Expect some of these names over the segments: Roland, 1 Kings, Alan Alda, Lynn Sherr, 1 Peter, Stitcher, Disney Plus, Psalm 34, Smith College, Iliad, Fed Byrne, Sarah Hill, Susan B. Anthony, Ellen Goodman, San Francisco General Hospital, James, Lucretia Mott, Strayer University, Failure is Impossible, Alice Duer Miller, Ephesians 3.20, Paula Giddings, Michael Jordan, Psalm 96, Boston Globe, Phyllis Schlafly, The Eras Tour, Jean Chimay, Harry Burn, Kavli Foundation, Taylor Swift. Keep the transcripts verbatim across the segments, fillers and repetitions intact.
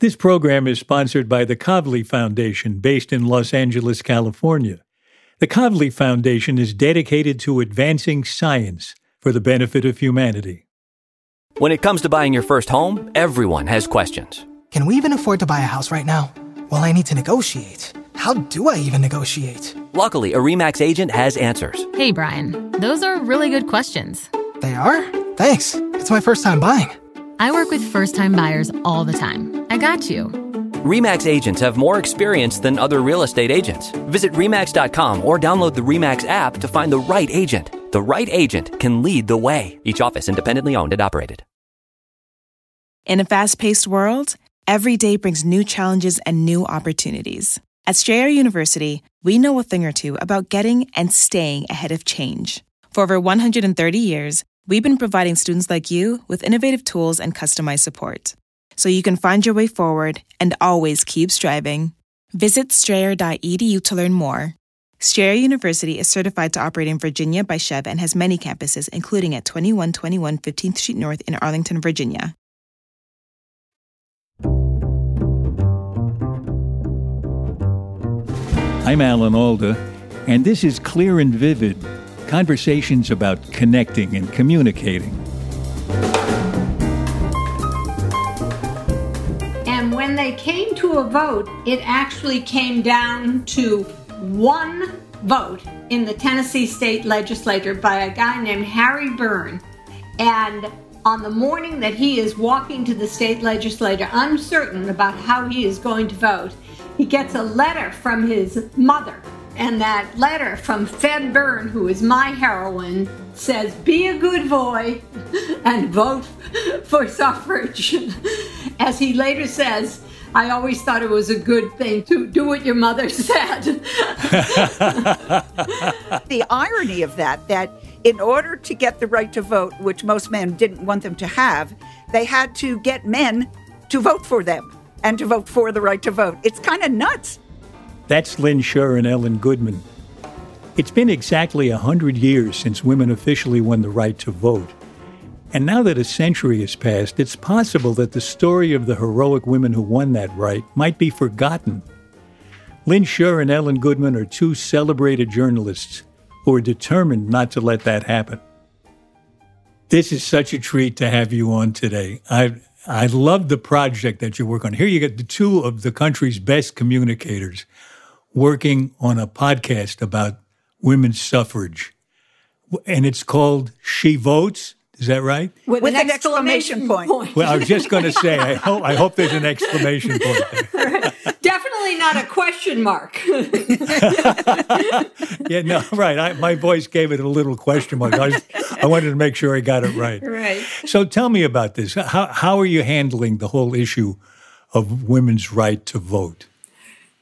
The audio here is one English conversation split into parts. This program is sponsored by the Kavli Foundation, based in Los Angeles, California. The Kavli Foundation is dedicated to advancing science for the benefit of humanity. When it comes to buying your first home, everyone has questions. Can we even afford to buy a house right now? Will I need to negotiate? How do I even negotiate? Luckily, a RE/MAX agent has answers. Hey, Brian, those are really good questions. They are? Thanks. It's my first time buying. I work with first-time buyers all the time. I got you. RE/MAX agents have more experience than other real estate agents. Visit R E max dot com or download the RE/MAX app to find the right agent. The right agent can lead the way. Each office independently owned and operated. In a fast-paced world, every day brings new challenges and new opportunities. At Strayer University, we know a thing or two about getting and staying ahead of change. For over one hundred thirty years, we've been providing students like you with innovative tools and customized support, so you can find your way forward and always keep striving. Visit strayer dot e d u to learn more. Strayer University is certified to operate in Virginia by SCHEV and has many campuses, including at twenty-one twenty-one fifteenth Street North in Arlington, Virginia. I'm Alan Alda, and this is Clear and Vivid, conversations about connecting and communicating. And when they came to a vote, it actually came down to one vote in the Tennessee state legislature by a guy named Harry Burn. And on the morning that he is walking to the state legislature, uncertain about how he is going to vote, he gets a letter from his mother. And that letter from Fed Byrne, who is my heroine, says, be a good boy and vote for suffrage. As he later says, I always thought it was a good thing to do what your mother said. The irony of that, that in order to get the right to vote, which most men didn't want them to have, they had to get men to vote for them and to vote for the right to vote. It's kind of nuts. That's Lynn Sherr and Ellen Goodman. It's been exactly one hundred years since women officially won the right to vote. And now that a century has passed, it's possible that the story of the heroic women who won that right might be forgotten. Lynn Sherr and Ellen Goodman are two celebrated journalists who are determined not to let that happen. This is such a treat to have you on today. I I love the project that you work on. Here you get the two of the country's best communicators working on a podcast about women's suffrage. And it's called She Votes. Is that right? With, With an, an exclamation, exclamation point. point. Well, I was just going to say, I hope, I hope there's an exclamation point there. Definitely not a question mark. Yeah, no, right. I, my voice gave it a little question mark. I, was, I wanted to make sure I got it right. Right. So tell me about this. How, how are you handling the whole issue of women's right to vote?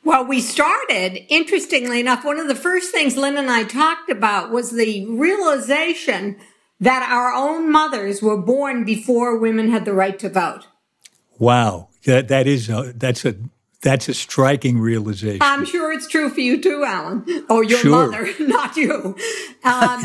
Well, we started, interestingly enough, one of the first things Lynn and I talked about was the realization that our own mothers were born before women had the right to vote. Wow. That, that is a, that's a that's a striking realization. I'm sure it's true for you too, Alan, or your sure. mother, not you. Um,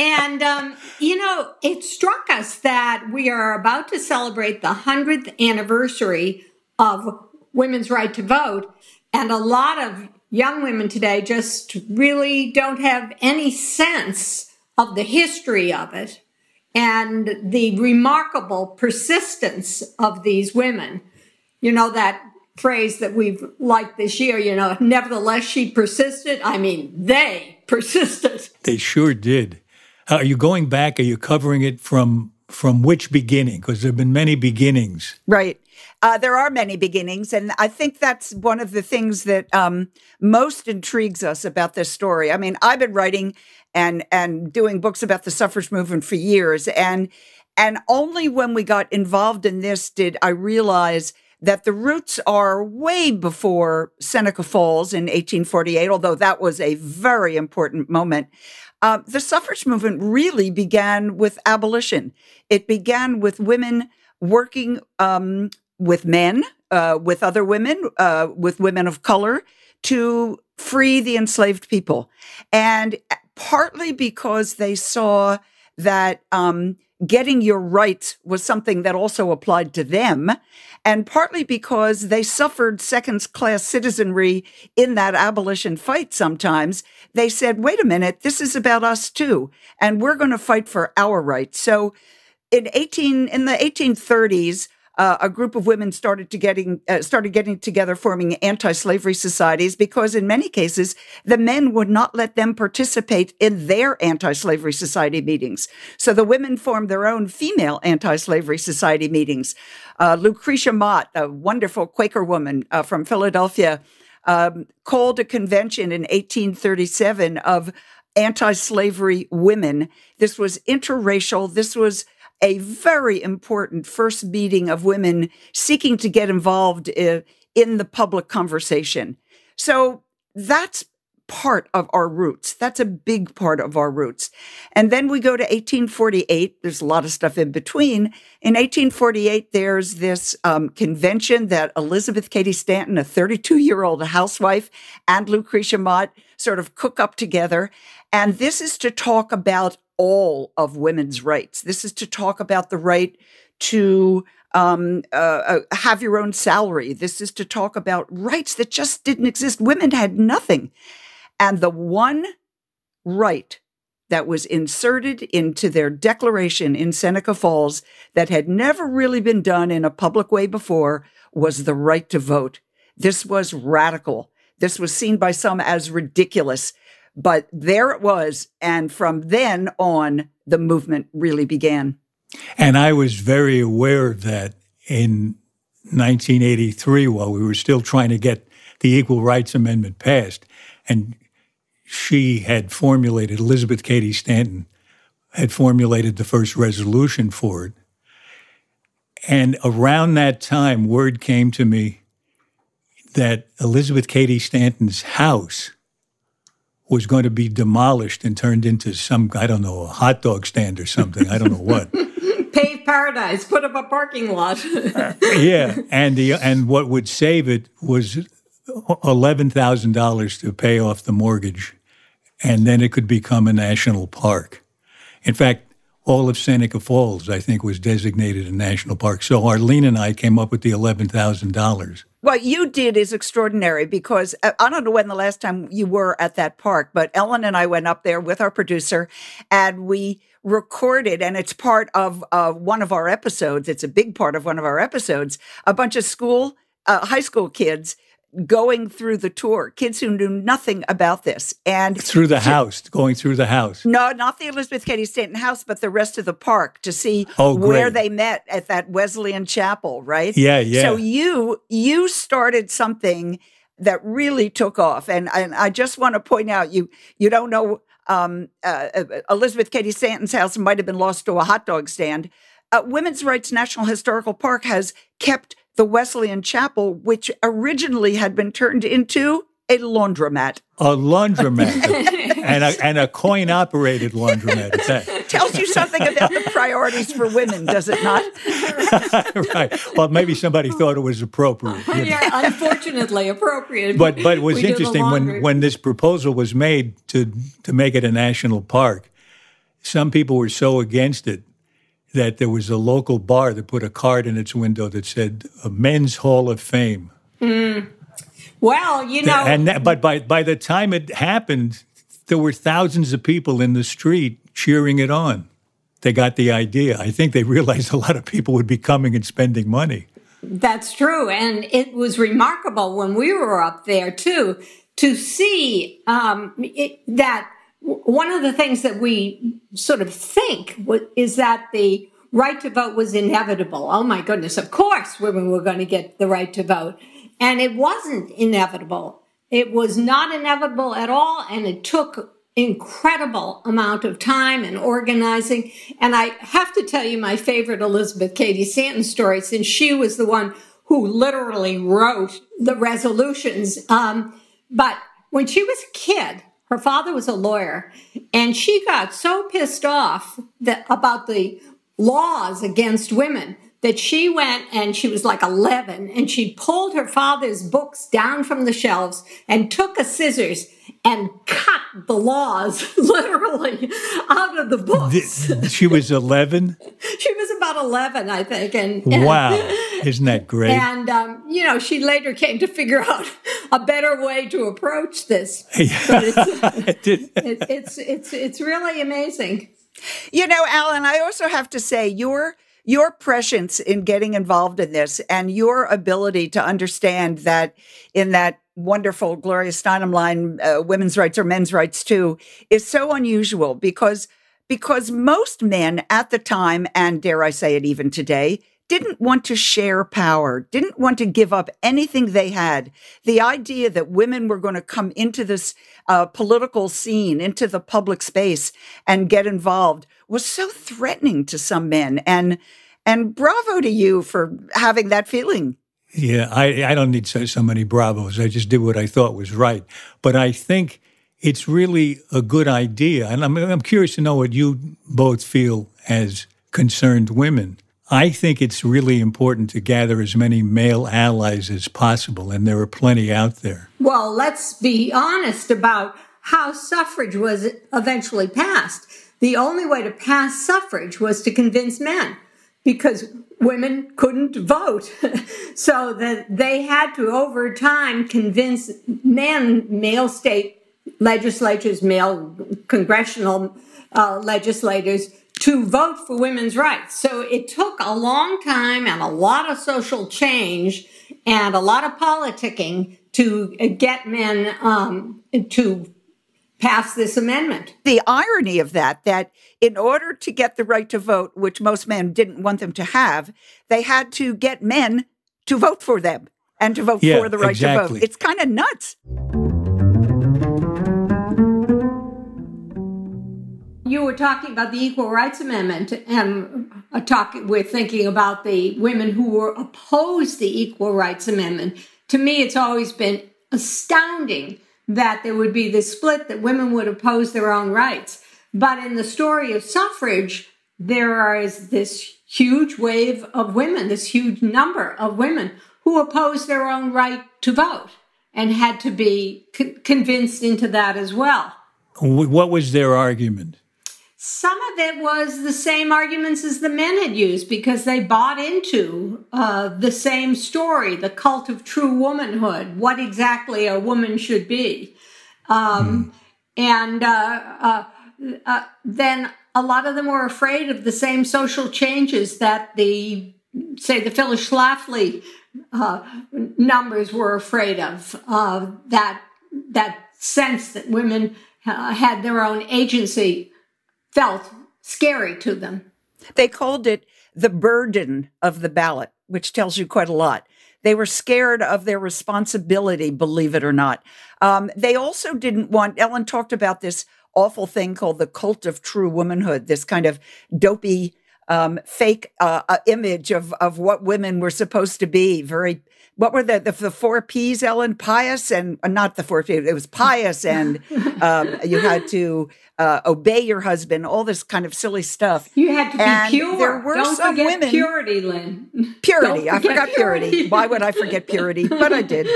and, um, you know, it struck us that we are about to celebrate the one hundredth anniversary of women's right to vote. And a lot of young women today just really don't have any sense of the history of it and the remarkable persistence of these women. You know, that phrase that we've liked this year, you know, nevertheless, she persisted. I mean, they persisted. They sure did. Are you going back? Are you covering it from from which beginning? Because there have been many beginnings. Right. Uh, there are many beginnings, and I think that's one of the things that um, most intrigues us about this story. I mean, I've been writing and and doing books about the suffrage movement for years, and and only when we got involved in this did I realize that the roots are way before Seneca Falls in eighteen forty-eight, although that was a very important moment. Uh, the suffrage movement really began with abolition. It began with women working um, with men, uh, with other women, uh, with women of color, to free the enslaved people. And partly because they saw that um, getting your rights was something that also applied to them, and partly because they suffered second-class citizenry in that abolition fight sometimes, they said, wait a minute, this is about us too, and we're going to fight for our rights. So in eighteen in the eighteen thirties, uh, a group of women started to getting uh, started getting together, forming anti-slavery societies, because in many cases, the men would not let them participate in their anti-slavery society meetings. So the women formed their own female anti-slavery society meetings. Uh, Lucretia Mott, a wonderful Quaker woman uh, from Philadelphia, um, called a convention in eighteen thirty-seven of anti-slavery women. This was interracial. This was a very important first meeting of women seeking to get involved in the public conversation. So that's part of our roots. That's a big part of our roots. And then we go to eighteen forty-eight. There's a lot of stuff in between. In eighteen forty-eight, there's this um, convention that Elizabeth Cady Stanton, a thirty-two-year-old housewife, and Lucretia Mott sort of cook up together. And this is to talk about all of women's rights. This is to talk about the right to um, uh, have your own salary. This is to talk about rights that just didn't exist. Women had nothing. And the one right that was inserted into their declaration in Seneca Falls that had never really been done in a public way before was the right to vote. This was radical. This was seen by some as ridiculous. But there it was, and from then on, the movement really began. And I was very aware of that in nineteen eighty-three, while we were still trying to get the Equal Rights Amendment passed. And she had formulated, Elizabeth Cady Stanton, had formulated the first resolution for it. And around that time, word came to me that Elizabeth Cady Stanton's house was going to be demolished and turned into some, I don't know, a hot dog stand or something. I don't know what. Paved paradise, put up a parking lot. uh, yeah, and the and what would save it was eleven thousand dollars to pay off the mortgage, and then it could become a national park. In fact, all of Seneca Falls, I think, was designated a national park. So Arlene and I came up with the eleven thousand dollars. What you did is extraordinary, because I don't know when the last time you were at that park, but Ellen and I went up there with our producer and we recorded, and it's part of uh, one of our episodes, it's a big part of one of our episodes, a bunch of school, uh, high school kids going through the tour, kids who knew nothing about this. And through the house, going through the house. No, not the Elizabeth Cady Stanton house, but the rest of the park to see oh, where they met at that Wesleyan chapel, right? Yeah, yeah. So you you started something that really took off. And, and I just want to point out, you you don't know, um, uh, Elizabeth Cady Stanton's house might have been lost to a hot dog stand. Uh, Women's Rights National Historical Park has kept the Wesleyan Chapel, which originally had been turned into a laundromat. A laundromat. and, a, and a coin-operated laundromat. That. Tells you something about the priorities for women, does it not? Right. Well, maybe somebody thought it was appropriate. You know? Yeah, unfortunately appropriate. But but it was we interesting, when, when this proposal was made to, to make it a national park, some people were so against it that there was a local bar that put a card in its window that said a Men's Hall of Fame. Mm. Well, you know. And that, but by by the time it happened, there were thousands of people in the street cheering it on. They got the idea. I think they realized a lot of people would be coming and spending money. That's true. And it was remarkable when we were up there, too, to see um, it, that one of the things that we sort of think is that the right to vote was inevitable. Oh, my goodness. Of course, women were going to get the right to vote. And it wasn't inevitable. It was not inevitable at all. And it took incredible amount of time and organizing. And I have to tell you my favorite Elizabeth Cady Stanton story, since she was the one who literally wrote the resolutions. Um, but when she was a kid, her father was a lawyer, and she got so pissed off that, about the laws against women, that she went, and she was like eleven, and she pulled her father's books down from the shelves and took a scissors and cut the laws literally out of the books. She was eleven? She was about eleven, I think. And, and wow, isn't that great? And, um, you know, she later came to figure out a better way to approach this. But it's, it, it's, it's, it's really amazing. You know, Alan, I also have to say your your prescience in getting involved in this and your ability to understand that in that wonderful, glorious Steinem line, uh, women's rights or men's rights too, is so unusual because because most men at the time, and dare I say it even today, didn't want to share power, didn't want to give up anything they had. The idea that women were going to come into this uh, political scene, into the public space and get involved was so threatening to some men. And and bravo to you for having that feeling. Yeah, I, I don't need so, so many bravos. I just did what I thought was right. But I think it's really a good idea. And I'm, I'm curious to know what you both feel as concerned women. I think it's really important to gather as many male allies as possible, and there are plenty out there. Well, let's be honest about how suffrage was eventually passed. The only way to pass suffrage was to convince men, because women couldn't vote. So that they had to, over time, convince men, male state legislatures, male congressional uh, legislators, to vote for women's rights. So it took a long time and a lot of social change and a lot of politicking to get men um, to pass this amendment. The irony of that, that in order to get the right to vote, which most men didn't want them to have, they had to get men to vote for them and to vote yeah, for the right exactly. to vote. It's kind of nuts. You were talking about the Equal Rights Amendment, and a talk, we're thinking about the women who were opposed the Equal Rights Amendment. To me, it's always been astounding that there would be this split, that women would oppose their own rights. But in the story of suffrage, there is this huge wave of women, this huge number of women who opposed their own right to vote and had to be co- convinced into that as well. What was their argument? Some of it was the same arguments as the men had used because they bought into uh, the same story, the cult of true womanhood, what exactly a woman should be. Um, mm. And uh, uh, uh, then a lot of them were afraid of the same social changes that the, say, the Phyllis Schlafly uh, numbers were afraid of, uh, that, that sense that women uh, had their own agency felt scary to them. They called it the burden of the ballot, which tells you quite a lot. They were scared of their responsibility, believe it or not. Um, they also didn't want, Ellen talked about this awful thing called the cult of true womanhood, this kind of dopey, um, fake uh, uh, image of, of what women were supposed to be. Very, what were the, the, the four Ps, Ellen? Pious and, uh, not the four Ps, it was pious and um, you had to uh, obey your husband, all this kind of silly stuff. You had to and be pure. There were Don't some forget women, purity, Lynn. Purity, I forgot purity. purity. Why would I forget purity? But I did.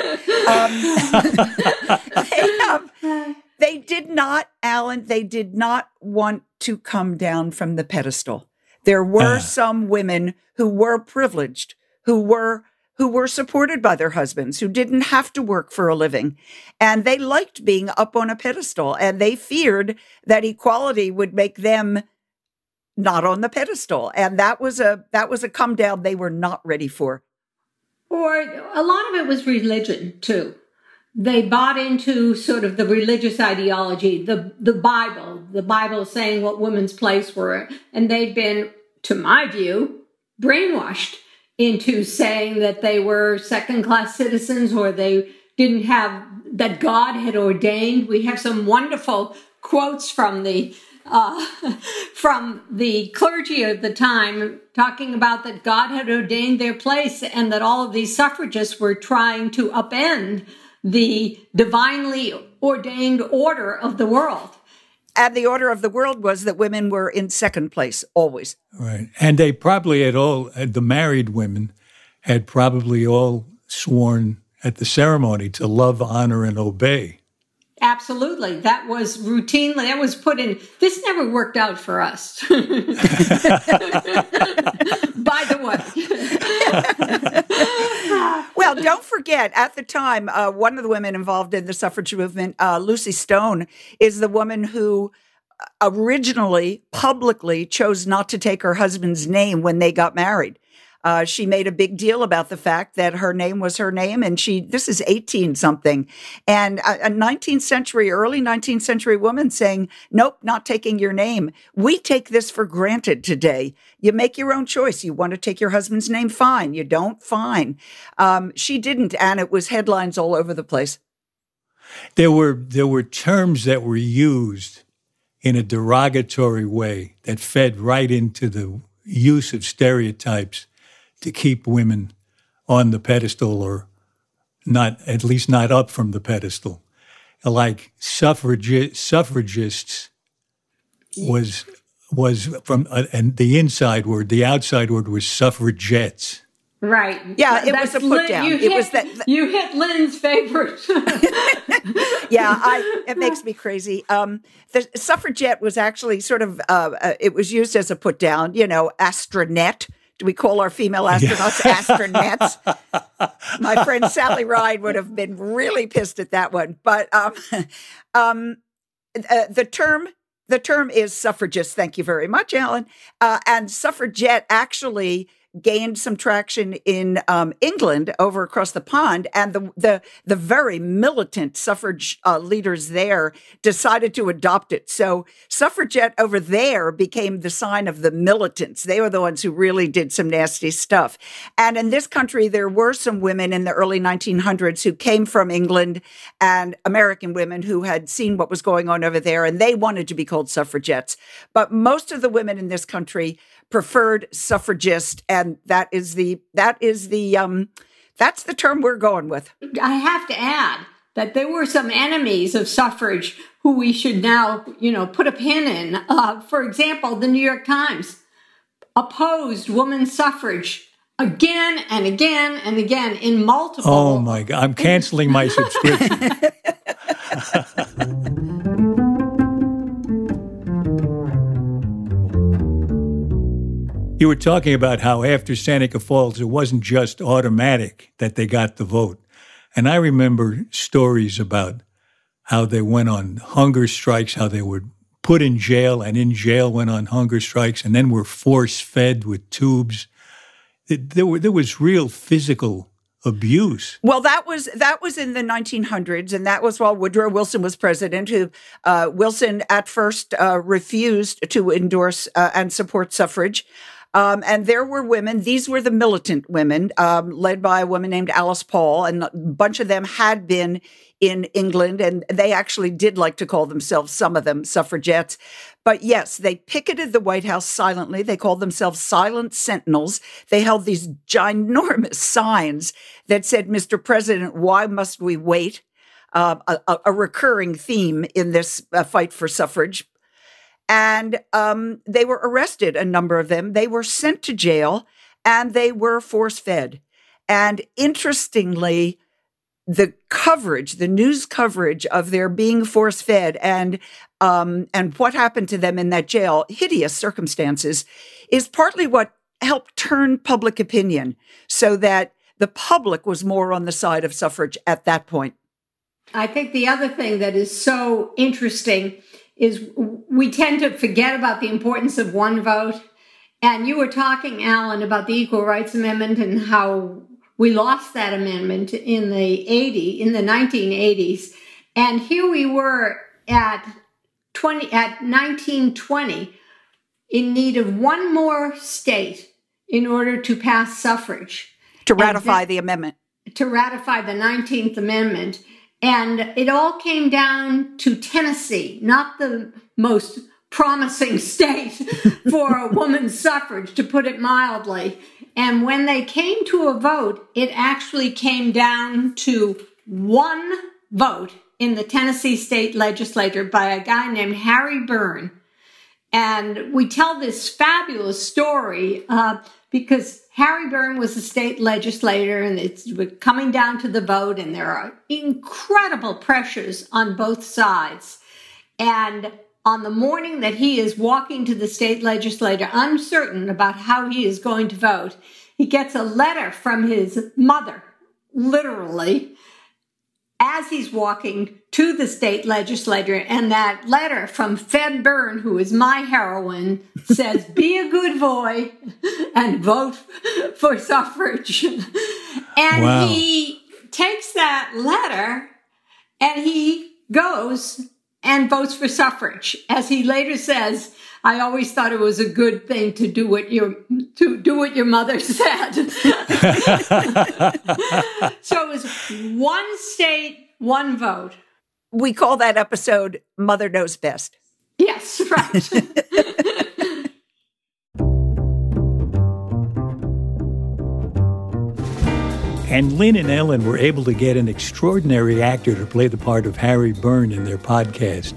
Um, they, um, they did not, Alan, they did not want to come down from the pedestal. There were uh. some women who were privileged, who were who were supported by their husbands, who didn't have to work for a living. And they liked being up on a pedestal, and they feared that equality would make them not on the pedestal. And that was a that was a come down they were not ready for. Or a lot of it was religion, too. They bought into sort of the religious ideology, the, the Bible, the Bible saying what women's place were. And they'd been, to my view, brainwashed into saying that they were second-class citizens or they didn't have, that God had ordained. We have some wonderful quotes from the uh, from the clergy of the time talking about that God had ordained their place and that all of these suffragists were trying to upend the divinely ordained order of the world. And the order of the world was that women were in second place, always. Right. And they probably had all, the married women, had probably all sworn at the ceremony to love, honor, and obey. Absolutely. That was routinely, that was put in. This never worked out for us. By the way. Well, don't forget, at the time, uh, one of the women involved in the suffrage movement, uh, Lucy Stone, is the woman who originally publicly chose not to take her husband's name when they got married. Uh, she made a big deal about the fact that her name was her name, and she, this is eighteen something, and a, a nineteenth century, early nineteenth century woman saying, nope, not taking your name. We take this for granted today. You make your own choice. You want to take your husband's name, fine. You don't, fine. Um, she didn't, and it was headlines all over the place. There were, there were terms that were used in a derogatory way that fed right into the use of stereotypes to keep women on the pedestal, or not, at least not up from the pedestal. Like suffragi- suffragists was was from, uh, and the inside word, the outside word was suffragettes. Right. Yeah, it That's was a put down. It hit, was that th- you hit Lynn's favorite. Yeah, I, it makes me crazy. Um, the suffragette was actually sort of uh, uh, it was used as a put down. You know, astronet. Do we call our female astronauts astronets? My friend Sally Ride would have been really pissed at that one. But um, um, uh, the term the term is suffragist. Thank you very much, Alan. Uh, and suffragette actually gained some traction in um, England over across the pond, and the the, the very militant suffrage uh, leaders there decided to adopt it. So suffragette over there became the sign of the militants. They were the ones who really did some nasty stuff. And in this country, there were some women in the early nineteen hundreds who came from England, and American women who had seen what was going on over there, and they wanted to be called suffragettes. But most of the women in this country preferred suffragist, and that is the that is the um that's the term we're going with. I have to add that there were some enemies of suffrage who we should now, you know, put a pin in. Uh, for example, the New York Times opposed women's suffrage again and again and again in multiple. Oh my God! I'm canceling my subscription. You were talking about how after Seneca Falls, it wasn't just automatic that they got the vote. And I remember stories about how they went on hunger strikes, how they were put in jail and in jail went on hunger strikes and then were force-fed with tubes. There were, there was real physical abuse. Well, that was that was in the nineteen hundreds, and that was while Woodrow Wilson was president, who uh, Wilson at first uh, refused to endorse uh, and support suffrage. Um, and there were women, these were the militant women, um, led by a woman named Alice Paul, and a bunch of them had been in England, and they actually did like to call themselves, some of them, suffragettes. But yes, they picketed the White House silently. They called themselves silent sentinels. They held these ginormous signs that said, "Mister President, why must we wait?" Uh, a, a recurring theme in this uh, fight for suffrage. And um, they were arrested, a number of them. They were sent to jail, and they were force-fed. And interestingly, the coverage, the news coverage of their being force-fed and um, and what happened to them in that jail, hideous circumstances, is partly what helped turn public opinion so that the public was more on the side of suffrage at that point. I think the other thing that is so interesting is we tend to forget about the importance of one vote. And you were talking, Alan, about the Equal Rights Amendment and how we lost that amendment in the eighty, in the nineteen eighties. And here we were at twenty, at nineteen twenty in need of one more state in order to pass suffrage. To ratify then, the amendment. To ratify the nineteenth Amendment. And it all came down to Tennessee, not the most promising state for women's suffrage, to put it mildly. And when they came to a vote, it actually came down to one vote in the Tennessee state legislature by a guy named Harry Burn. And we tell this fabulous story. Uh, because Harry Burn was a state legislator and it's coming down to the vote and there are incredible pressures on both sides. And on the morning that he is walking to the state legislature, uncertain about how he is going to vote, he gets a letter from his mother, literally, as he's walking to the state legislature. And that letter from Fed Byrne, who is my heroine, says, be a good boy and vote for suffrage. And wow. He takes that letter and he goes and votes for suffrage. As he later says, I always thought it was a good thing to do what your to do what your mother said. So it was one state, one vote. We call that episode Mother Knows Best. Yes, right. And Lynn and Ellen were able to get an extraordinary actor to play the part of Harry Burn in their podcast.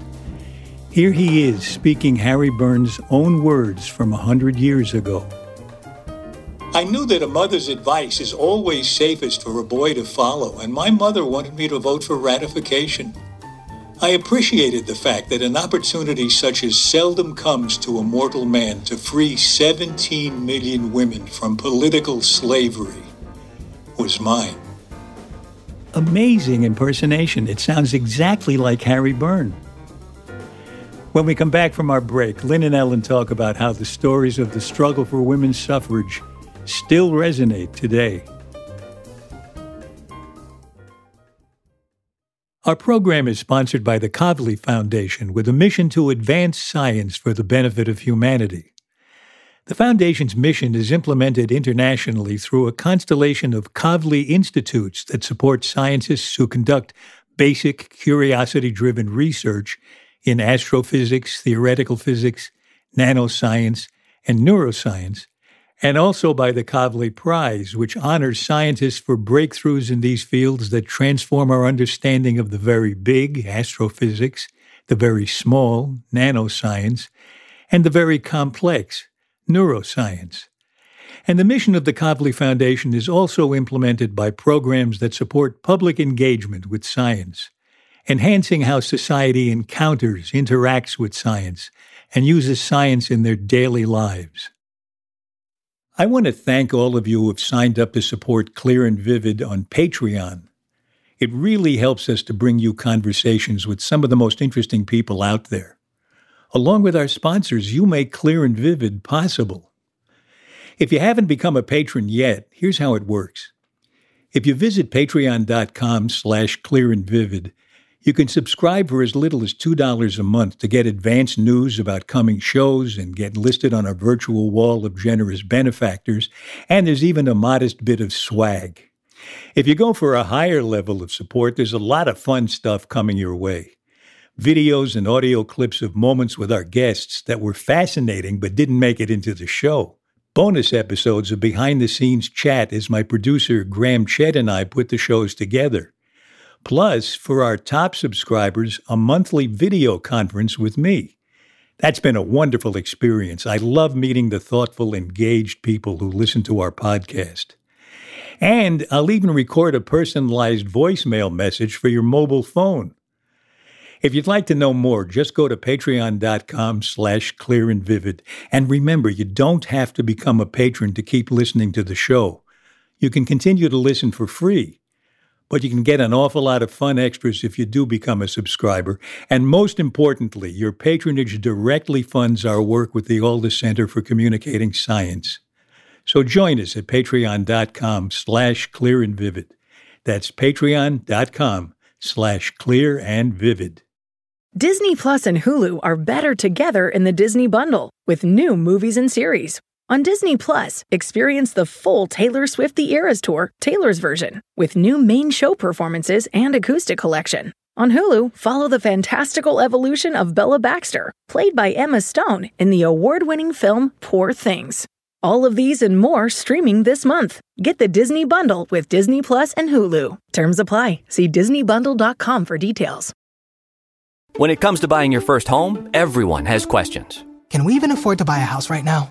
Here he is speaking Harry Burn's own words from one hundred years ago. I knew that a mother's advice is always safest for a boy to follow, and my mother wanted me to vote for ratification. I appreciated the fact that an opportunity such as seldom comes to a mortal man to free seventeen million women from political slavery was mine. Amazing impersonation. It sounds exactly like Harry Burn. When we come back from our break, Lynn and Ellen talk about how the stories of the struggle for women's suffrage still resonate today. Our program is sponsored by the Kavli Foundation with a mission to advance science for the benefit of humanity. The Foundation's mission is implemented internationally through a constellation of Kavli Institutes that support scientists who conduct basic, curiosity-driven research in astrophysics, theoretical physics, nanoscience, and neuroscience, and also by the Kavli Prize, which honors scientists for breakthroughs in these fields that transform our understanding of the very big, astrophysics, the very small, nanoscience, and the very complex, neuroscience. And the mission of the Kavli Foundation is also implemented by programs that support public engagement with science, enhancing how society encounters, interacts with science, and uses science in their daily lives. I want to thank all of you who have signed up to support Clear and Vivid on Patreon. It really helps us to bring you conversations with some of the most interesting people out there. Along with our sponsors, you make Clear and Vivid possible. If you haven't become a patron yet, here's how it works. If you visit patreon.com slash clear and vivid, you can subscribe for as little as two dollars a month to get advance news about coming shows and get listed on our virtual wall of generous benefactors, and there's even a modest bit of swag. If you go for a higher level of support, there's a lot of fun stuff coming your way. Videos and audio clips of moments with our guests that were fascinating but didn't make it into the show. Bonus episodes of behind-the-scenes chat as my producer Graham Chet and I put the shows together. Plus, for our top subscribers, a monthly video conference with me. That's been a wonderful experience. I love meeting the thoughtful, engaged people who listen to our podcast. And I'll even record a personalized voicemail message for your mobile phone. If you'd like to know more, just go to patreon.com slash clear and vivid. And remember, you don't have to become a patron to keep listening to the show. You can continue to listen for free, but you can get an awful lot of fun extras if you do become a subscriber. And most importantly, your patronage directly funds our work with the Alda Center for Communicating Science. So join us at patreon.com slash clear and vivid. That's patreon.com slash clear and vivid. Disney Plus and Hulu are better together in the Disney Bundle with new movies and series. On Disney Plus, experience the full Taylor Swift The Eras Tour, Taylor's version, with new main show performances and acoustic collection. On Hulu, follow the fantastical evolution of Bella Baxter, played by Emma Stone in the award-winning film Poor Things. All of these and more streaming this month. Get the Disney Bundle with Disney Plus and Hulu. Terms apply. See disney bundle dot com for details. When it comes to buying your first home, everyone has questions. Can we even afford to buy a house right now?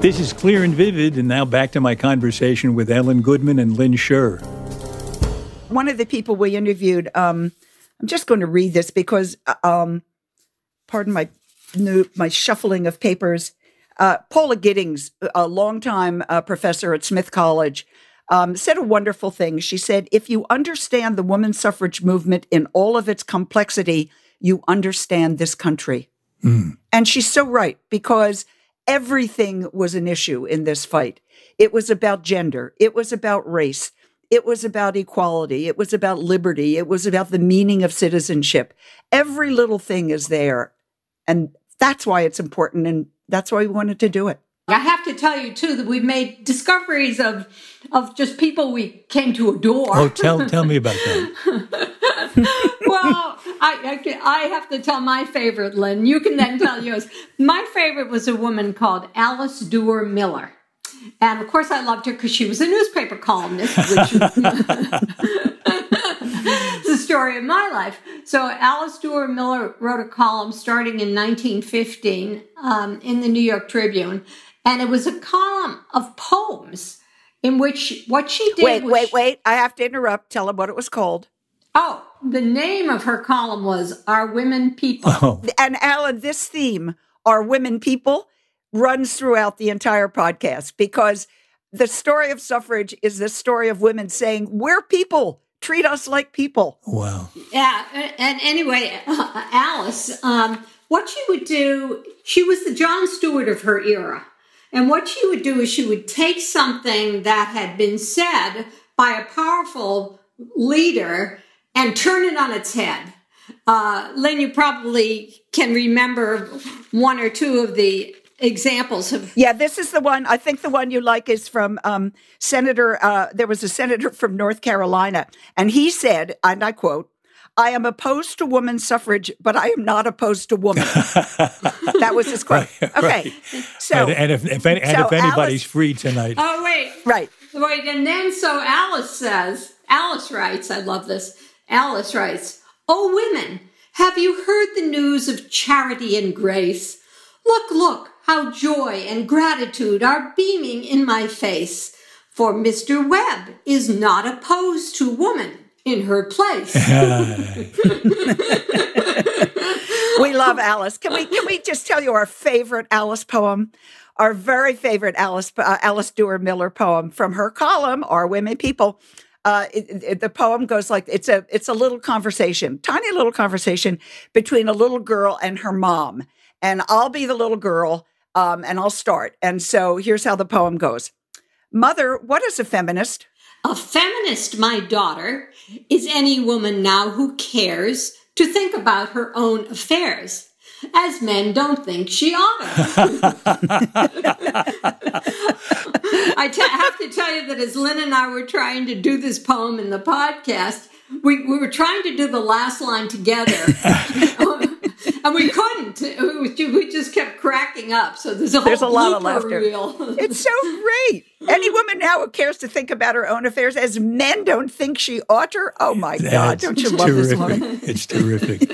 This is Clear and Vivid, and now back to my conversation with Ellen Goodman and Lynn Sherr. One of the people we interviewed, um, I'm just going to read this because, um, pardon my my shuffling of papers, uh, Paula Giddings, a longtime uh, professor at Smith College, um, said a wonderful thing. She said, if you understand the women's suffrage movement in all of its complexity, you understand this country. Mm. And she's so right, because everything was an issue in this fight. It was about gender. It was about race. It was about equality. It was about liberty. It was about the meaning of citizenship. Every little thing is there. And that's why it's important. And that's why we wanted to do it. I have to tell you, too, that we've made discoveries of of just people we came to adore. Oh, tell tell me about that. Well, I, I, I have to tell my favorite, Lynn. You can then tell yours. My favorite was a woman called Alice Duer Miller. And, of course, I loved her because she was a newspaper columnist, which is the story of my life. So Alice Duer Miller wrote a column starting in nineteen fifteen um, in the New York Tribune, and it was a column of poems in which what she did wait, was... Wait, wait, wait. I have to interrupt. Tell them what it was called. Oh, the name of her column was Are Women People? Oh. And, Alan, this theme, Are Women People?, runs throughout the entire podcast, because the story of suffrage is the story of women saying, we're people, treat us like people. Wow. Yeah. And anyway, Alice, um, what she would do, she was the John Stewart of her era. And what she would do is she would take something that had been said by a powerful leader and turn it on its head. Uh, Lynn, you probably can remember one or two of the examples of... Yeah, this is the one. I think the one you like is from um, Senator, uh, there was a senator from North Carolina, and he said, and I quote, I am opposed to woman suffrage, but I am not opposed to woman. That was his quote. Right, okay. Right. So, and, and if, if, any, and so if anybody's Alice, free tonight. Oh, wait. Right. Wait, and then so Alice says, Alice writes, I love this, Alice writes, oh, women, have you heard the news of charity and grace? Look, look, how joy and gratitude are beaming in my face, for Mister Webb is not opposed to woman in her place. We love Alice. Can we can we just tell you our favorite Alice poem? Our very favorite Alice uh, Alice Duer Miller poem from her column, Are Women People? Uh, it, it, the poem goes like, it's a it's a little conversation, tiny little conversation between a little girl and her mom. And I'll be the little girl. Um, and I'll start. And so here's how the poem goes. Mother, what is a feminist? A feminist, my daughter, is any woman now who cares to think about her own affairs, as men don't think she ought to. I t- have to tell you that as Lynn and I were trying to do this poem in the podcast, we, we were trying to do the last line together. And we couldn't. We just kept cracking up. So there's a whole there's a lot of laughter. Reel. It's so great. Any woman now who cares to think about her own affairs, as men don't think she ought to. Oh my That's God! Don't you love terrific. This woman? It's terrific.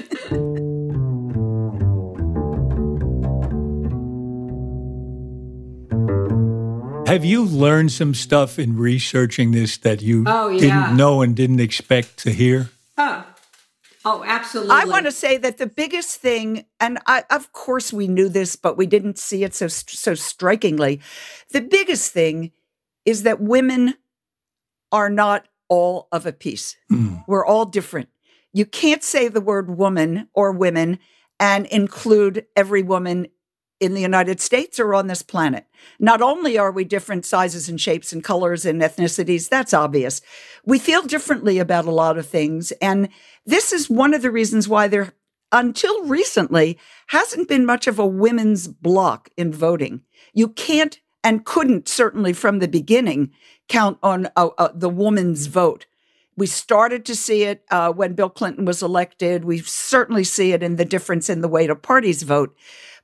Have you learned some stuff in researching this that you oh, yeah. didn't know and didn't expect to hear? Oh. Oh, absolutely. I want to say that the biggest thing, and I, of course we knew this, but we didn't see it so so strikingly. The biggest thing is that women are not all of a piece. Mm. We're all different. You can't say the word woman or women and include every woman in the United States or on this planet. Not only are we different sizes and shapes and colors and ethnicities, that's obvious. We feel differently about a lot of things. And this is one of the reasons why there, until recently, hasn't been much of a women's block in voting. You can't and couldn't, certainly from the beginning, count on uh, uh, the woman's vote. We started to see it uh, when Bill Clinton was elected. We certainly see it in the difference in the way to parties vote.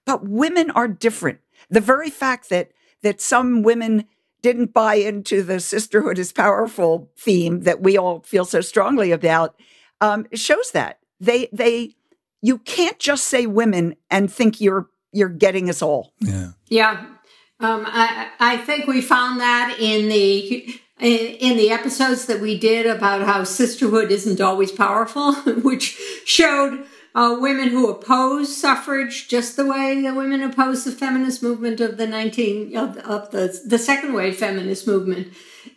But women are different. The very fact that that some women didn't buy into the sisterhood is powerful theme that we all feel so strongly about um, shows that they they you can't just say women and think you're you're getting us all. Yeah, yeah. Um, I I think we found that in the. In, in the episodes that we did about how sisterhood isn't always powerful, which showed uh, women who oppose suffrage just the way the women opposed the feminist movement of the nineteen of, of the the second wave feminist movement,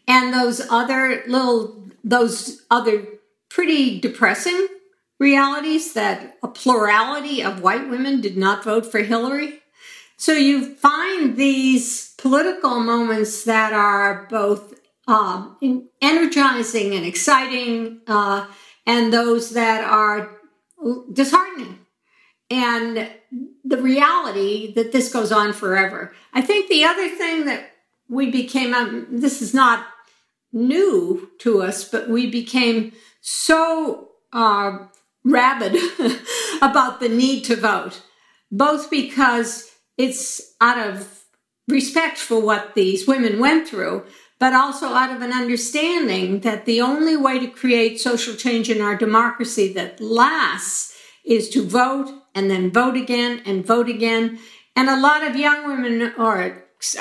and those other little those other pretty depressing realities that a plurality of white women did not vote for Hillary. So you find these political moments that are both Uh, energizing and exciting, uh, and those that are disheartening, and the reality that this goes on forever. I think the other thing that we became, um, this is not new to us, but we became so uh, rabid about the need to vote, both because it's out of respect for what these women went through, but also out of an understanding that the only way to create social change in our democracy that lasts is to vote and then vote again and vote again. And a lot of young women, or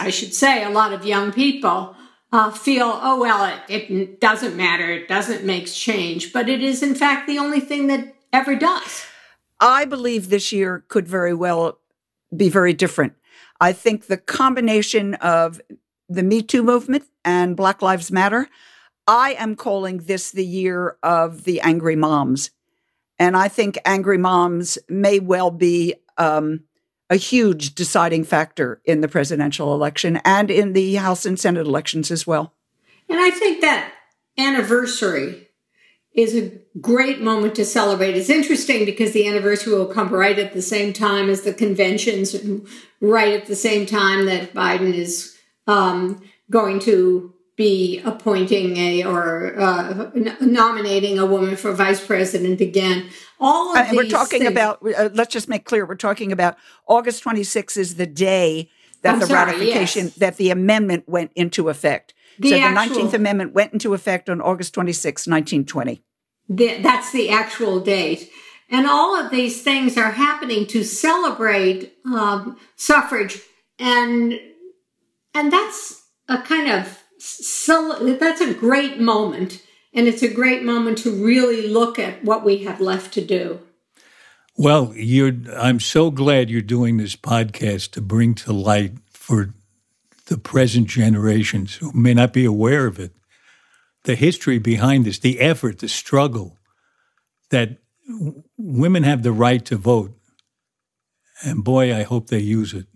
I should say a lot of young people, uh, feel, oh, well, it, it doesn't matter. It doesn't make change. But it is, in fact, the only thing that ever does. I believe this year could very well be very different. I think the combination of the Me Too movement and Black Lives Matter, I am calling this the year of the angry moms. And I think angry moms may well be um, a huge deciding factor in the presidential election and in the House and Senate elections as well. And I think that anniversary is a great moment to celebrate. It's interesting because the anniversary will come right at the same time as the conventions, and right at the same time that Biden is Um, going to be appointing a or uh, n- nominating a woman for vice president again. All of uh, these we're talking things. about. Uh, let's just make clear: we're talking about August twenty-sixth is the day that I'm the sorry, ratification yes. that the amendment went into effect. The so actual, the nineteenth Amendment went into effect on August twenty-sixth, nineteen twenty. The, that's the actual date, and all of these things are happening to celebrate um, suffrage and. And that's a kind of, that's a great moment. And it's a great moment to really look at what we have left to do. Well, you're, I'm so glad you're doing this podcast to bring to light for the present generations who may not be aware of it, the history behind this, the effort, the struggle, that w- women have the right to vote. And boy, I hope they use it.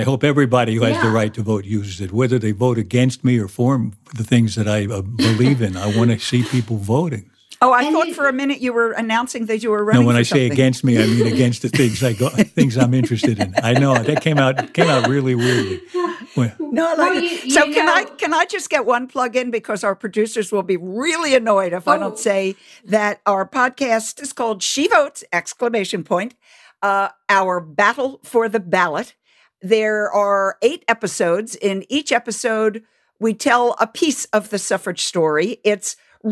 I hope everybody who has yeah. the right to vote uses it, whether they vote against me or for the things that I uh, believe in. I want to see people voting. Oh, I and thought he, for a minute you were announcing that you were running. No, when for I something. say against me, I mean against the things I go, things I'm interested in. I know that came out came out really weirdly. Well, no, I like well, you, it. So can know. I can I just get one plug in, because our producers will be really annoyed if oh. I don't say that our podcast is called "She Votes!" Exclamation point! Uh, our battle for the ballot. There are eight episodes. In each episode, we tell a piece of the suffrage story. It's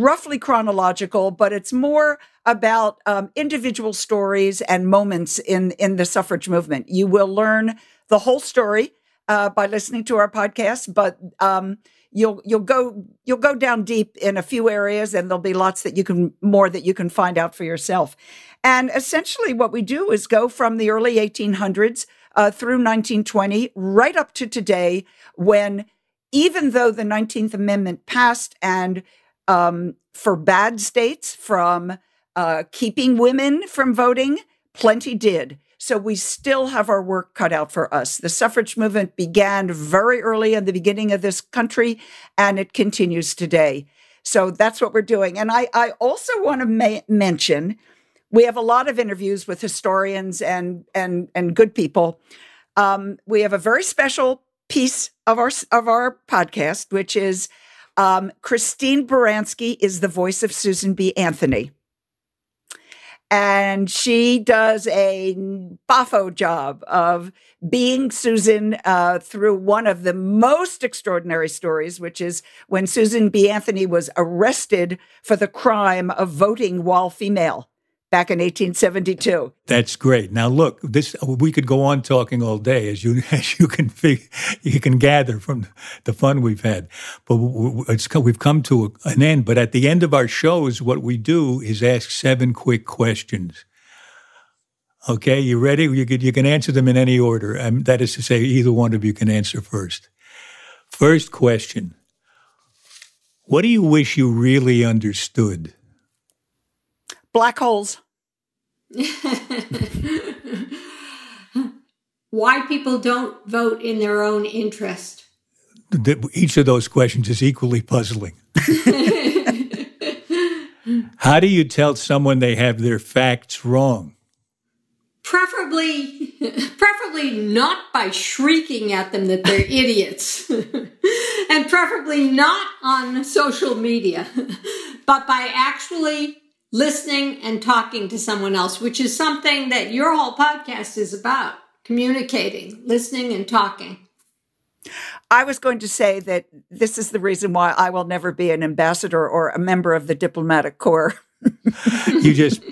roughly chronological, but it's more about um, individual stories and moments in, in the suffrage movement. You will learn the whole story uh, by listening to our podcast, but um, you'll you'll go you'll go down deep in a few areas, and there'll be lots that you can more that you can find out for yourself. And essentially, what we do is go from the early eighteen hundreds. Uh, through nineteen twenty, right up to today, when even though the nineteenth Amendment passed and um, forbade states from uh, keeping women from voting, plenty did. So we still have our work cut out for us. The suffrage movement began very early in the beginning of this country, and it continues today. So that's what we're doing. And I, I also want to ma- mention, we have a lot of interviews with historians and and and good people. Um, we have a very special piece of our of our podcast, which is um, Christine Baranski is the voice of Susan B. Anthony. And she does a boffo job of being Susan uh, through one of the most extraordinary stories, which is when Susan B. Anthony was arrested for the crime of voting while female back in eighteen seventy-two. That's great. Now, look, this we could go on talking all day, as you as you can figure, you can gather from the fun we've had. But it's, we've come to an end. But at the end of our shows, what we do is ask seven quick questions. Okay, you ready? You could you can answer them in any order. Um, that is to say, either one of you can answer first. First question: what do you wish you really understood? Black holes. Why people don't vote in their own interest. Each of those questions is equally puzzling. How do you tell someone they have their facts wrong? Preferably, preferably not by shrieking at them that they're idiots, and preferably not on social media, but by actually listening and talking to someone else, which is something that your whole podcast is about, communicating, listening and talking. I was going to say that this is the reason why I will never be an ambassador or a member of the diplomatic corps. You just...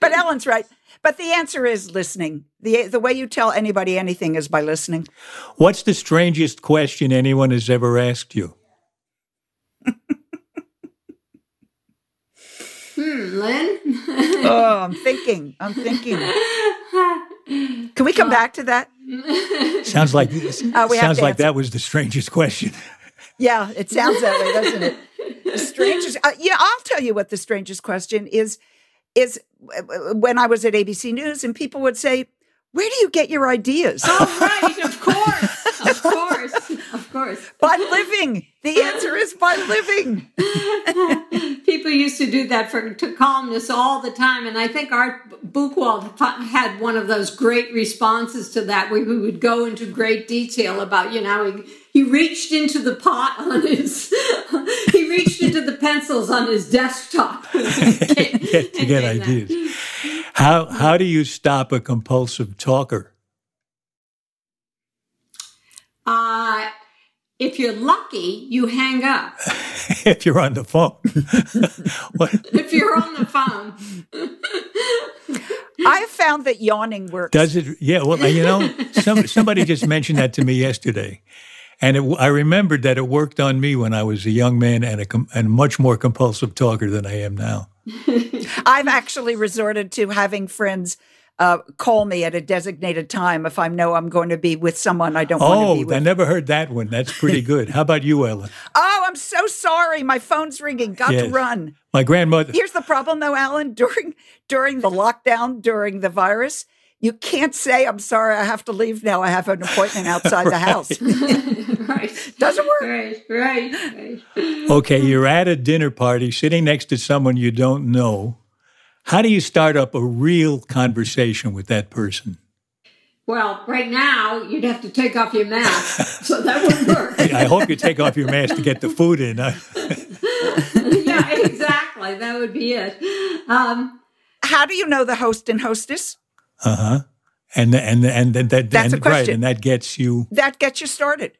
But Ellen's right. But the answer is listening. The the way you tell anybody anything is by listening. What's the strangest question anyone has ever asked you? Hmm, Lynn? Oh, I'm thinking. I'm thinking. Can we come back to that? Sounds like uh, sounds like that was the strangest question. Yeah, it sounds that way, doesn't it? The strangest. Uh, yeah, I'll tell you what the strangest question is. Is when I was at A B C News and people would say, "Where do you get your ideas?" Oh, right, of course, of course, of course. By living. The answer is by living. People used to do that for to columnists all the time, and I think Art Buchwald had one of those great responses to that, where we would go into great detail about, you know, he, he reached into the pot on his, he reached into the pencils on his desktop to get ideas. How how do you stop a compulsive talker? Uh, if you're lucky, you hang up. If you're on the phone. If you're on the phone. I've found that yawning works. Does it? Yeah, well, you know, some, somebody just mentioned that to me yesterday. And it, I remembered that it worked on me when I was a young man and a com- and much more compulsive talker than I am now. I've actually resorted to having friends uh, call me at a designated time if I know I'm going to be with someone I don't oh, want to be with. Oh, I never heard that one. That's pretty good. How about you, Ellen? Oh, I'm so sorry. My phone's ringing. Got yes. to run. My grandmother. Here's the problem, though, Alan. During during the lockdown, during the virus, you can't say, "I'm sorry, I have to leave now. I have an appointment outside the house." Right. Doesn't work. Right, right, right. Okay, you're at a dinner party sitting next to someone you don't know. How do you start up a real conversation with that person? Well, right now, you'd have to take off your mask, so that wouldn't work. I hope you take off your mask to get the food in. Yeah, exactly. That would be it. Um, How do you know the host and hostess? Uh huh, and and and, and that that's and, a question. Right, and that gets you that gets you started.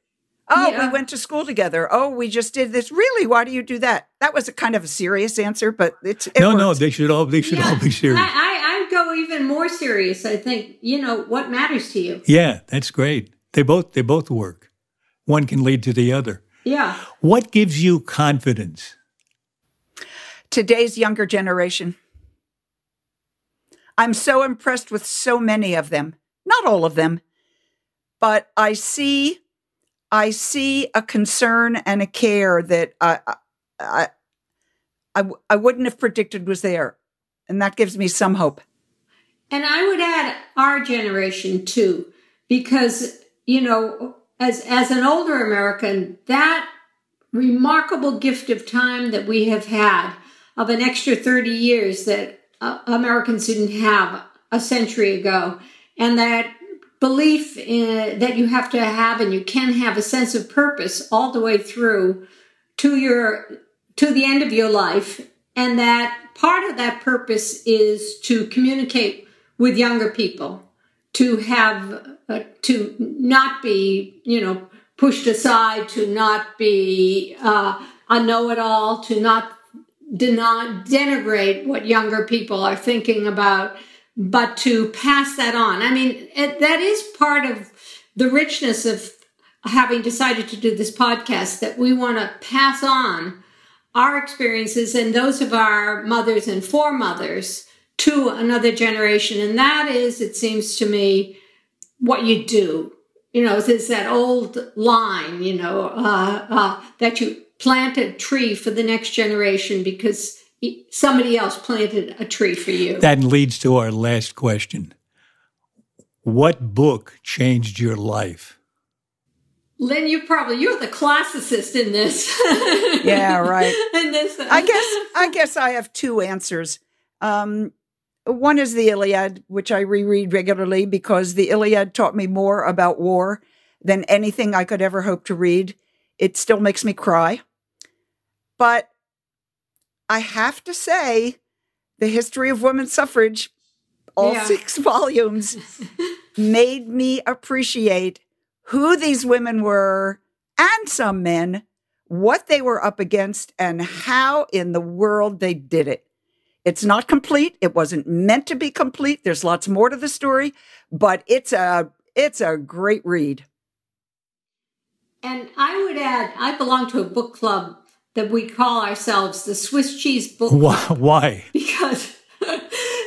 Oh, yeah. We went to school together. Oh, we just did this. Really, why do you do that? That was a kind of a serious answer, but it's it no, works. no. They should all they should yeah. all be serious. I, I I'd go even more serious. I think, you know, what matters to you. Yeah, that's great. They both they both work. One can lead to the other. Yeah. What gives you confidence? Today's younger generation. I'm so impressed with so many of them, not all of them, but I see I see a concern and a care that I I, I I wouldn't have predicted was there. And that gives me some hope. And I would add our generation too, because, you know, as, as an older American, that remarkable gift of time that we have had of an extra thirty years that uh, Americans didn't have a century ago, and that belief in, that you have to have and you can have a sense of purpose all the way through to your to the end of your life, and that part of that purpose is to communicate with younger people, to have uh, to not be, you know, pushed aside, to not be uh, a know-it-all, to not deny, denigrate what younger people are thinking about, but to pass that on. I mean, it, that is part of the richness of having decided to do this podcast, that we want to pass on our experiences and those of our mothers and foremothers to another generation. And that is, it seems to me, what you do. You know, there's that old line, you know, uh, uh, that you plant a tree for the next generation because somebody else planted a tree for you. That leads to our last question. What book changed your life? Lynn, you probably, you're the classicist in this. Yeah, right. In this. I guess I guess I have two answers. Um, one is the Iliad, which I reread regularly because the Iliad taught me more about war than anything I could ever hope to read. It still makes me cry. But I have to say, the history of women's suffrage, all yeah. six volumes, made me appreciate who these women were, and some men, what they were up against, and how in the world they did it. It's not complete. It wasn't meant to be complete. There's lots more to the story, but it's a it's a great read. And I would add, I belong to a book club that we call ourselves the Swiss Cheese Book Club. Why? Because,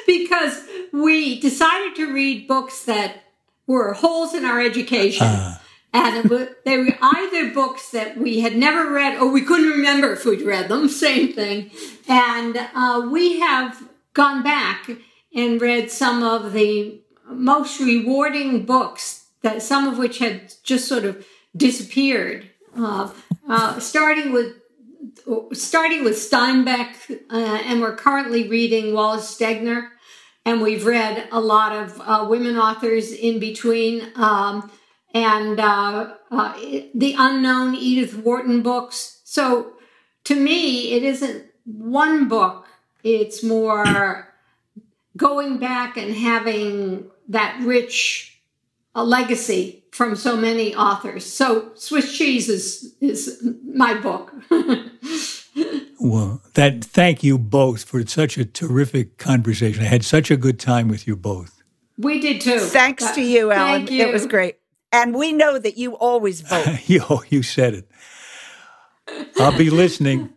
because we decided to read books that were holes in our education. Uh. And they were either books that we had never read or we couldn't remember if we'd read them, same thing. And uh, we have gone back and read some of the most rewarding books, that some of which had just sort of disappeared, uh, uh, starting with starting with Steinbeck, uh, and we're currently reading Wallace Stegner. And we've read a lot of uh, women authors in between, um, and uh, uh, the unknown Edith Wharton books. So to me, it isn't one book. It's more going back and having that rich uh, legacy from so many authors. So Swiss Cheese is, is my book. Well, that thank you both for such a terrific conversation. I had such a good time with you both. We did too. Thanks uh, to you, Alan. Thank you. It was great. And we know that you always vote. you, you said it. I'll be listening.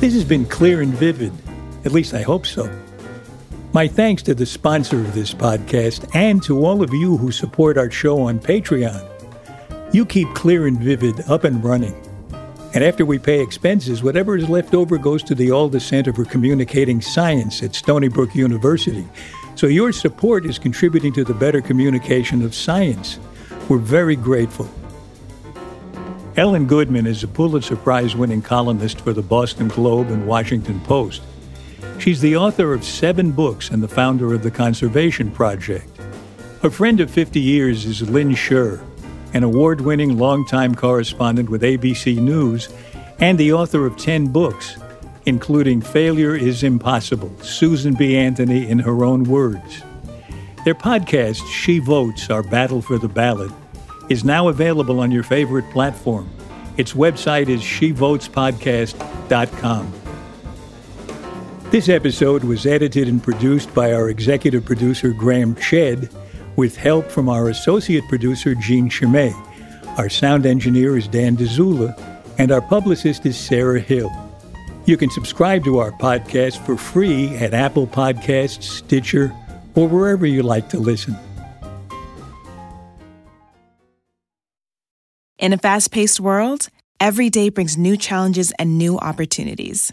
This has been Clear and Vivid. At least I hope so. My thanks to the sponsor of this podcast and to all of you who support our show on Patreon. You keep Clear and Vivid up and running. And after we pay expenses, whatever is left over goes to the Alda Center for Communicating Science at Stony Brook University. So your support is contributing to the better communication of science. We're very grateful. Ellen Goodman is a Pulitzer Prize-winning columnist for the Boston Globe and Washington Post. She's the author of seven books and the founder of the Conservation Project. Her friend of fifty years is Lynn Sherr, an award-winning longtime correspondent with A B C News and the author of ten books, including Failure is Impossible, Susan B. Anthony in Her Own Words. Their podcast, She Votes, Our Battle for the Ballot, is now available on your favorite platform. Its website is she votes podcast dot com. This episode was edited and produced by our executive producer, Graham Chedd, with help from our associate producer, Jean Chimay. Our sound engineer is Dan DeZula, and our publicist is Sarah Hill. You can subscribe to our podcast for free at Apple Podcasts, Stitcher, or wherever you like to listen. In a fast-paced world, every day brings new challenges and new opportunities.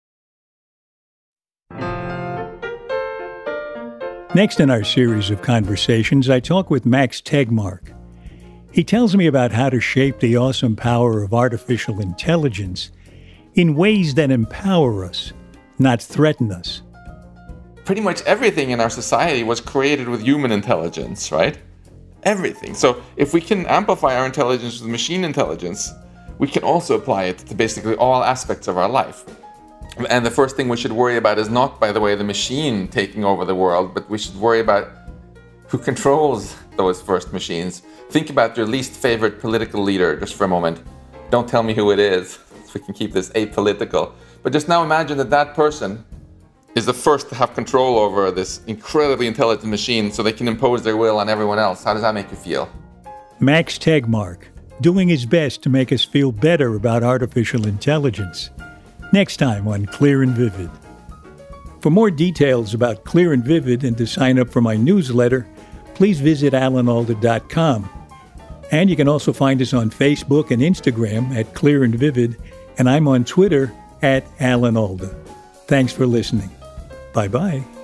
Next in our series of conversations, I talk with Max Tegmark. He tells me about how to shape the awesome power of artificial intelligence in ways that empower us, not threaten us. Pretty much everything in our society was created with human intelligence, right? Everything. So if we can amplify our intelligence with machine intelligence, we can also apply it to basically all aspects of our life. And the first thing we should worry about is not, by the way, the machine taking over the world, but we should worry about who controls those first machines. Think about your least favorite political leader just for a moment. Don't tell me who it is, so we can keep this apolitical. But just now imagine that that person is the first to have control over this incredibly intelligent machine so they can impose their will on everyone else. How does that make you feel? Max Tegmark, doing his best to make us feel better about artificial intelligence. Next time on Clear and Vivid. For more details about Clear and Vivid and to sign up for my newsletter, please visit alan alda dot com. And you can also find us on Facebook and Instagram at Clear and Vivid, and I'm on Twitter at Alan Alda. Thanks for listening. Bye-bye.